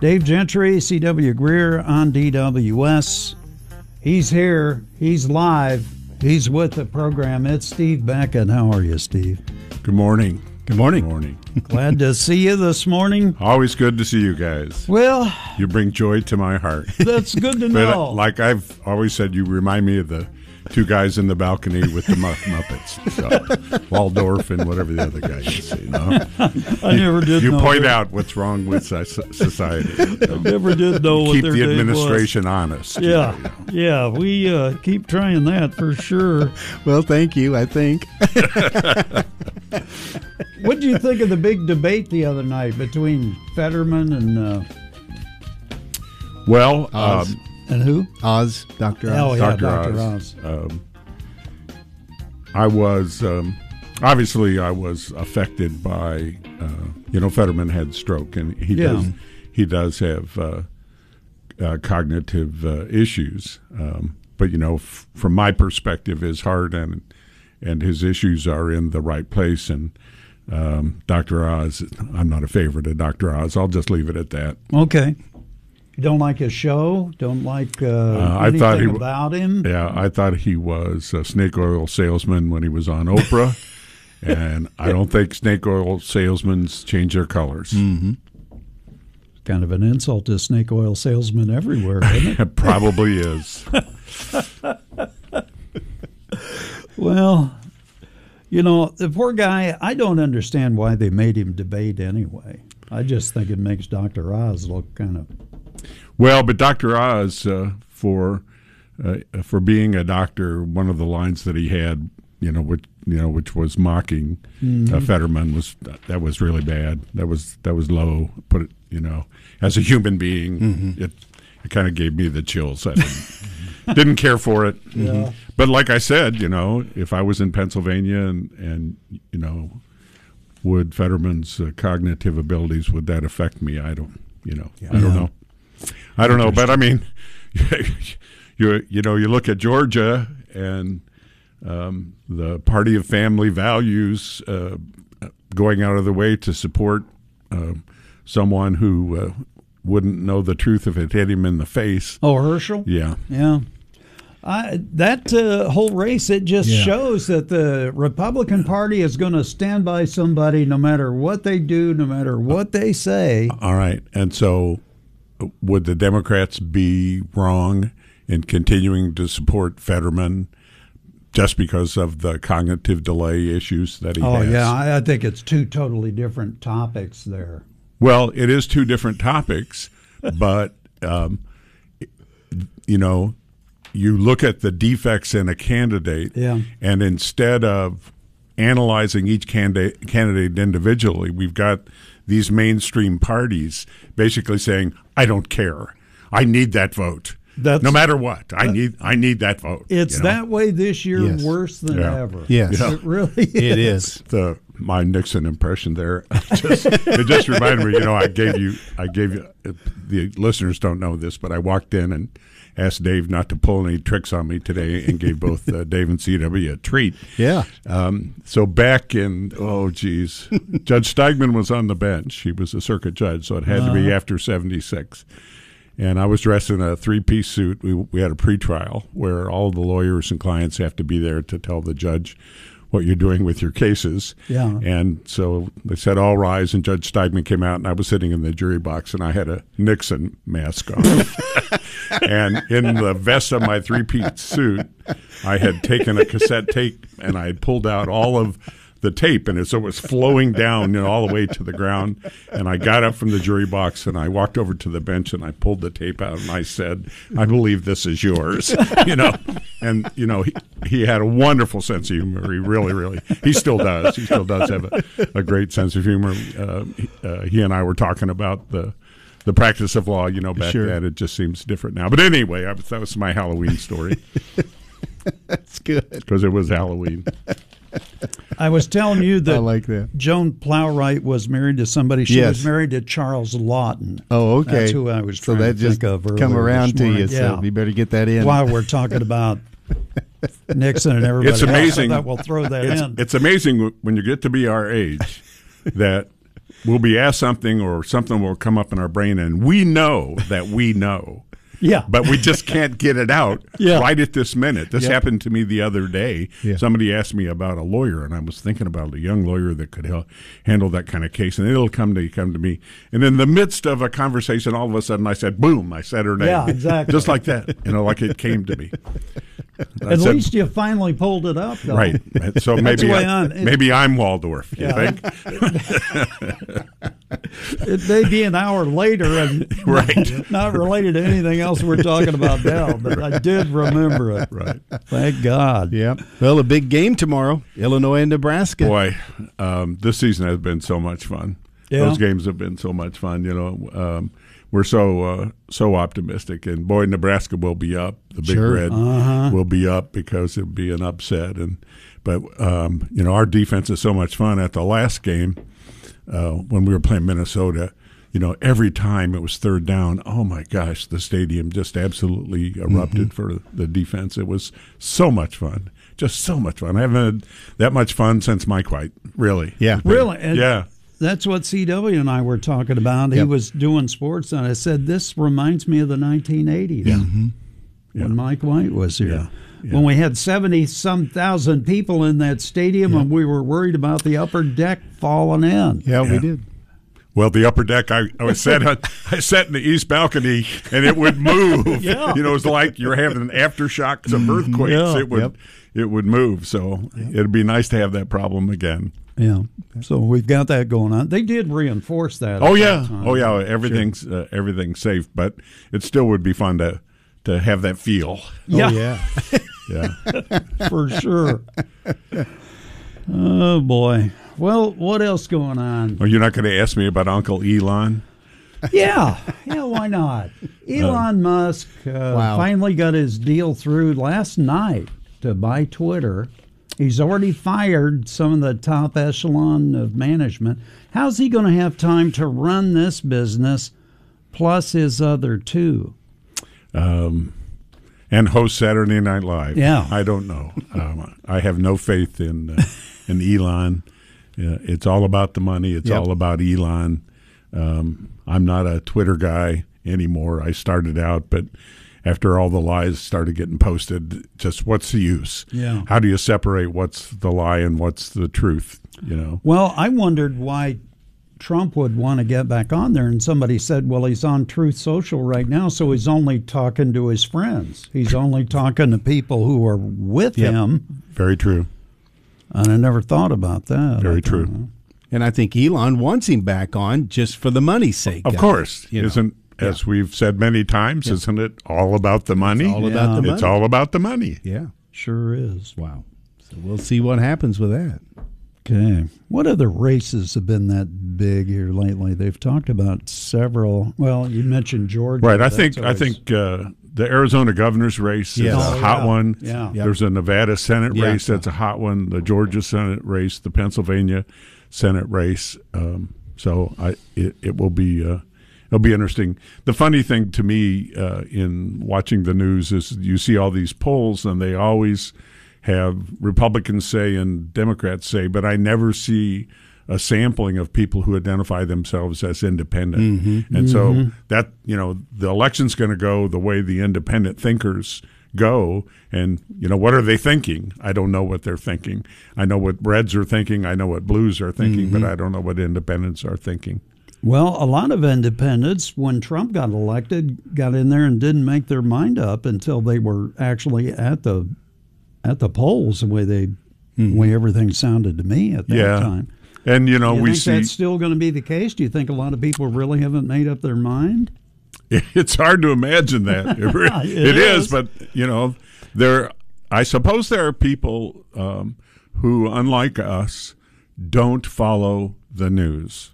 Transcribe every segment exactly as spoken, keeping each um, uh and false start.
Dave Gentry, C W Greer on D W S. He's here. He's live. He's with the program. It's Steve Beckett. How are you, Steve? Good morning. Good morning. Good morning. Glad to see you this morning. Always good to see you guys. Well, you bring joy to my heart. That's good to know. Like I've always said, you remind me of the two guys in the balcony with the Muppets, so, Waldorf and whatever the other guy is. You know? I you, never did. You know point that. out what's wrong with society. You know? I never did know you what keep their the administration was. Honest. Yeah, you know, you know. yeah, we uh, keep trying that for sure. Well, thank you. I think. What did you think of the big debate the other night between Fetterman and? Uh, well. Oz. Um, And who? Oz, Doctor Oz. Oh, yeah, Doctor Doctor Oz. Oz. Um, I was, um, obviously, I was affected by, uh, you know, Fetterman had stroke, and he yeah. does he does have uh, uh, cognitive uh, issues. Um, but, you know, f- from my perspective, his heart and and his issues are in the right place, and um, Doctor Oz, I'm not a favorite of Doctor Oz. I'll just leave it at that. Okay. Don't like his show. Don't like uh, uh, I anything thought he, about him. Yeah, I thought he was a snake oil salesman when he was on Oprah, and I don't think snake oil salesmen change their colors. Mm-hmm. Kind of an insult to snake oil salesmen everywhere, isn't it? Probably is. Well, you know, the poor guy, I don't understand why they made him debate anyway. I just think it makes Doctor Oz look kind of... Well, but Doctor Oz, uh, for uh, for being a doctor, one of the lines that he had, you know, which you know, which was mocking mm-hmm. uh, Fetterman, was that was really bad. That was that was low. Put it, you know, as a human being, mm-hmm. it it kind of gave me the chills. I didn't, didn't care for it. Yeah. Mm-hmm. But like I said, you know, if I was in Pennsylvania and and you know, would Fetterman's uh, cognitive abilities, would that affect me? I don't, you know, yeah. I don't know. I don't know, but I mean, you you know, you look at Georgia and um, the party of family values uh, going out of the way to support uh, someone who uh, wouldn't know the truth if it hit him in the face. Oh, Herschel? Yeah. Yeah. I, that uh, whole race, it just yeah. shows that the Republican Party is going to stand by somebody no matter what they do, no matter what they say. All right. And so... would the Democrats be wrong in continuing to support Fetterman just because of the cognitive delay issues that he oh, has? Oh, yeah. I think it's two totally different topics there. Well, it is two different topics, but, um, you know, you look at the defects in a candidate, yeah. and instead of analyzing each candidate, candidate individually, we've got these mainstream parties basically saying, I don't care. I need that vote. That's, no matter what. I need I need that vote. It's you know? that way this year yes. worse than yeah. ever. Yes. Yeah. It really is. It is. The, my Nixon impression there, just, it just reminded me, you know, I gave you, I gave you, the listeners don't know this, but I walked in and asked Dave not to pull any tricks on me today and gave both uh, Dave and C W a treat. Yeah. Um, so back in, oh, geez, Judge Steigman was on the bench. He was a circuit judge, so it had uh-huh. to be after seventy-six. And I was dressed in a three-piece suit. We, we had a pretrial where all the lawyers and clients have to be there to tell the judge what you're doing with your cases. Yeah. And so they said, all rise, and Judge Steigman came out, and I was sitting in the jury box, and I had a Nixon mask on. And in the vest of my three-piece suit, I had taken a cassette tape, and I had pulled out all of the tape, and so it was flowing down, you know, all the way to the ground. And I got up from the jury box, and I walked over to the bench, and I pulled the tape out, and I said, I believe this is yours, you know. And, you know, he, he had a wonderful sense of humor. He really, really, he still does. He still does have a, a great sense of humor. Uh, uh, he and I were talking about the the practice of law, you know, back sure. then. It just seems different now. But anyway, I, that was my Halloween story. That's good. Because it was Halloween. I was telling you that, I like that Joan Plowright was married to somebody. She yes. was married to Charles Lawton. Oh, okay. That's who I was trying so that to just think of earlier come around to you, yeah. so you better get that in. While we're talking about Nixon and everybody it's amazing. Else, that we'll throw that it's, in. It's amazing when you get to be our age that we'll be asked something or something will come up in our brain, and we know that we know. Yeah, but we just can't get it out yeah. right at this minute. This yep. happened to me the other day. Yeah. Somebody asked me about a lawyer, and I was thinking about a young lawyer that could help handle that kind of case, and it'll come to come to me. And in the midst of a conversation, all of a sudden, I said, "Boom!" I said her name. Yeah, exactly. Just like that, you know, like it came to me. I at said, least you finally pulled it up, though. Right. So maybe I, maybe I'm Waldorf. You yeah. think? It may be an hour later and right. not related to anything else we're talking about now, but I did remember it. Right. Thank God. Yeah. Well, a big game tomorrow, Illinois and Nebraska. Boy, um, this season has been so much fun. Yeah. Those games have been so much fun. You know, um, we're so uh, so optimistic, and boy, Nebraska will be up. The Big sure. Red uh-huh. will be up because it'll be an upset. And but um, you know, our defense is so much fun. At the last game. Uh, when we were playing Minnesota, you know, every time it was third down, oh my gosh, the stadium just absolutely erupted mm-hmm. for the defense. It was so much fun, just so much fun. I haven't had that much fun since Mike White, really. Yeah, really. And yeah, that's what C W and I were talking about. He yep. was doing sports, and I said, "This reminds me of the nineteen eighties yeah. mm-hmm. when yeah. Mike White was here." Yeah. Yeah. When we had seventy some thousand people in that stadium yeah. and we were worried about the upper deck falling in. Yeah, yeah. we did. Well, the upper deck, I, I was sat, I sat in the east balcony and it would move. yeah. You know, it was like you're having aftershocks of earthquakes. Yeah. It would yep. it would move. So yep. it'd be nice to have that problem again. Yeah. So we've got that going on. They did reinforce that. Oh yeah. That oh yeah. Everything's sure. uh, everything's safe, but it still would be fun to. To have that feel. Yeah. Oh, yeah. yeah. For sure. Oh, boy. Well, what else going on? Well, you're not going to ask me about Uncle Elon? Yeah. Yeah, why not? Elon um, Musk uh, wow. finally got his deal through last night to buy Twitter. He's already fired some of the top echelon of management. How's he going to have time to run this business plus his other two? Um, and host Saturday Night Live. Yeah, I don't know. Um, I have no faith in uh, in Elon. Uh, it's all about the money. It's yep. all about Elon. Um, I'm not a Twitter guy anymore. I started out, but after all the lies started getting posted, just what's the use? Yeah. How do you separate what's the lie and what's the truth? You know. Well, I wondered why Trump would want to get back on there, and somebody said, well, he's on Truth Social right now, so he's only talking to his friends. He's only talking to people who are with yep. him. Very true. And I never thought about that. Very true. Know. And I think Elon wants him back on just for the money's sake. Of course. You know. Isn't, as yeah. we've said many times, yeah. isn't it all about the money? It's all yeah. about the money. It's all about the money. Yeah. Sure is. Wow. So we'll see what happens with that. Okay. What other races have been that big here lately? They've talked about several. Well, you mentioned Georgia. Right. I think always... I think uh, the Arizona governor's race yes. is oh, a hot yeah. one. Yeah. Yep. There's a Nevada Senate yeah. race that's a hot one. The Georgia Senate race, the Pennsylvania Senate race. Um, so I it, it will be uh, it'll be interesting. The funny thing to me uh, in watching the news is you see all these polls and they always have Republicans say and Democrats say, but I never see a sampling of people who identify themselves as independent. Mm-hmm. And mm-hmm. so that, you know, the election's going to go the way the independent thinkers go. And, you know, what are they thinking? I don't know what they're thinking. I know what reds are thinking. I know what blues are thinking, mm-hmm. but I don't know what independents are thinking. Well, a lot of independents, when Trump got elected, got in there and didn't make their mind up until they were actually at the At the polls, the way they, mm-hmm. the way everything sounded to me at that yeah. time. And you know, do you we think see that's still going to be the case. Do you think a lot of people really haven't made up their mind? It's hard to imagine that. It, really, it, it is. is, but you know, there. I suppose there are people um, who, unlike us, don't follow the news.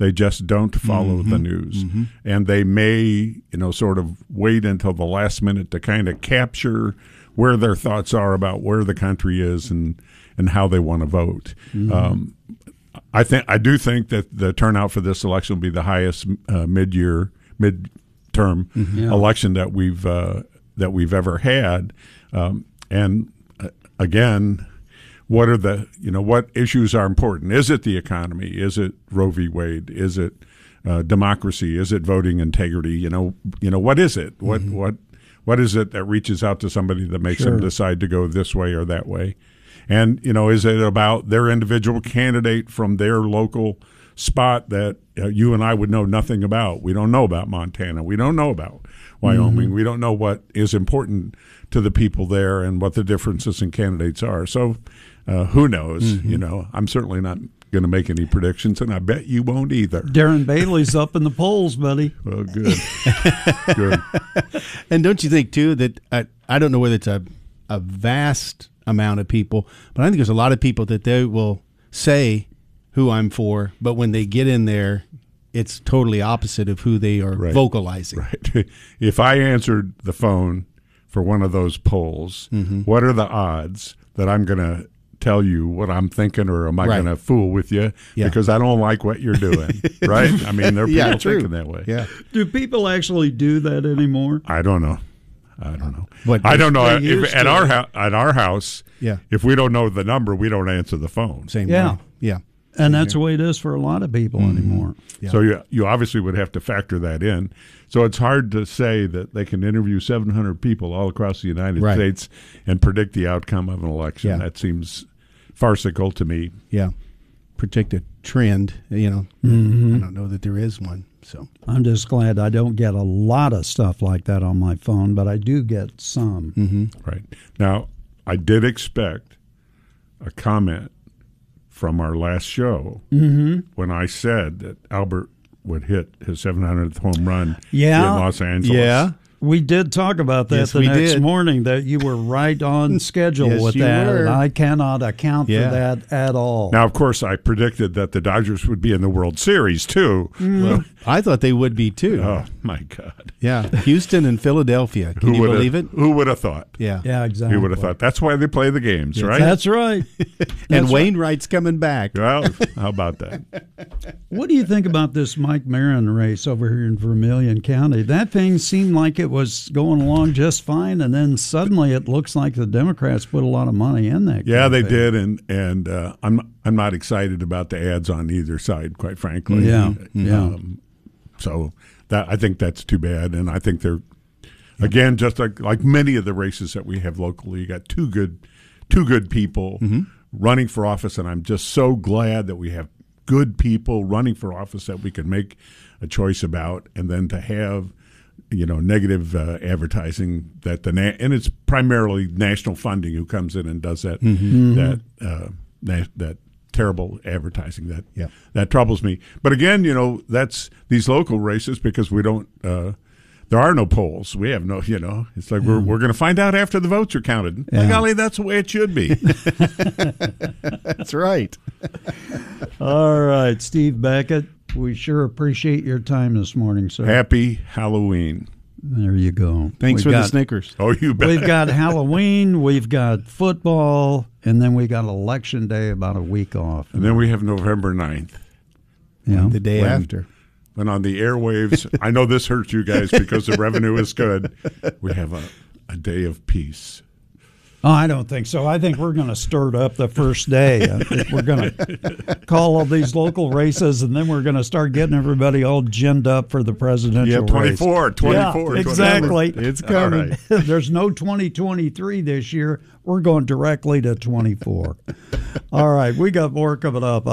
They just don't follow mm-hmm. the news. Mm-hmm. And they may, you know, sort of wait until the last minute to kind of capture where their thoughts are about where the country is and, and how they want to vote. Mm-hmm. Um, I think I do think that the turnout for this election will be the highest uh, mid-year, mid-term mm-hmm. yeah. election that we've uh, that we've ever had. Um, and uh, again, what are the you know what issues are important? Is it the economy? Is it Roe v. Wade? Is it uh, democracy? Is it voting integrity? You know, you know what is it? What mm-hmm. what what is it that reaches out to somebody that makes sure. them decide to go this way or that way? And, you know, is it about their individual candidate from their local spot that uh, you and I would know nothing about? We don't know about Montana. We don't know about Wyoming. Mm-hmm. We don't know what is important to the people there and what the differences in candidates are. So uh, who knows? Mm-hmm. You know, I'm certainly not going to make any predictions, and I bet you won't either. Darren Bailey's up in the polls, buddy. Well, good. good. And don't you think, too, that I, I don't know whether it's a, a vast – amount of people, but I think there's a lot of people that they will say who I'm for, but when they get in there, it's totally opposite of who they are right. vocalizing. Right. If I answered the phone for one of those polls, mm-hmm. what are the odds that I'm going to tell you what I'm thinking, or am I right. going to fool with you yeah. because I don't like what you're doing, right? I mean, there are people yeah, thinking that way. Yeah. Do people actually do that anymore? I don't know. I don't know. But I don't know. If, at, our ho- at our house, yeah. if we don't know the number, we don't answer the phone. Same yeah. way. Yeah. And Same that's here. the way it is for a lot of people mm-hmm. anymore. Yeah. So you, you obviously would have to factor that in. So it's hard to say that they can interview seven hundred people all across the United right. States and predict the outcome of an election. Yeah. That seems farcical to me. Yeah. Predict a trend, you know. Mm-hmm. I don't know that there is one. So I'm just glad I don't get a lot of stuff like that on my phone, but I do get some. Mm-hmm. Right. Now, I did expect a comment from our last show mm-hmm. when I said that Albert would hit his seven hundredth home run yeah. in Los Angeles. Yeah. We did talk about that yes, the next did. morning, that you were right on schedule yes, with that, were. and I cannot account yeah. for that at all. Now, of course, I predicted that the Dodgers would be in the World Series, too. Mm. Well, I thought they would be, too. Oh, my God. Yeah, Houston and Philadelphia. Can who you believe it? Who would have thought? Yeah, yeah, exactly. Who would have thought? That's why they play the games, yes, right? That's right. That's and Wainwright's coming back. Well, how about that? What do you think about this Mike Marin race over here in Vermilion County? That thing seemed like it was going along just fine, and then suddenly it looks like the Democrats put a lot of money in that. Yeah, they did, and and uh, I'm I'm not excited about the ads on either side, quite frankly. Yeah, mm-hmm. yeah. Um, so that I think that's too bad, and I think they're again just like like many of the races that we have locally. You got two good two good people mm-hmm. running for office, and I'm just so glad that we have good people running for office that we can make a choice about, and then to have. You know, negative uh, advertising that the na- and it's primarily national funding who comes in and does that mm-hmm. that uh, na- that terrible advertising that yeah. that troubles me. But again, you know, that's these local races because we don't. Uh, there are no polls. We have no. You know, it's like yeah. we're we're going to find out after the votes are counted. Yeah. By golly, that's the way it should be. That's right. All right, Steve Beckett. We sure appreciate your time this morning, sir. Happy Halloween. There you go. Thanks we've for got, the Snickers. Oh, you bet. We've got Halloween, we've got football, and then we got Election Day about a week off. And then we have November ninth. Yeah. The day when, after. When on the airwaves, I know this hurts you guys because the revenue is good, we have a, a day of peace. Oh, I don't think so. I think we're going to stir it up the first day. We're going to call all these local races, and then we're going to start getting everybody all ginned up for the presidential yeah, twenty-four, race. twenty-four, yeah, twenty-four. Exactly. It's coming. Right. There's no twenty twenty-three this year. We're going directly to twenty-four. All right. We got more coming up.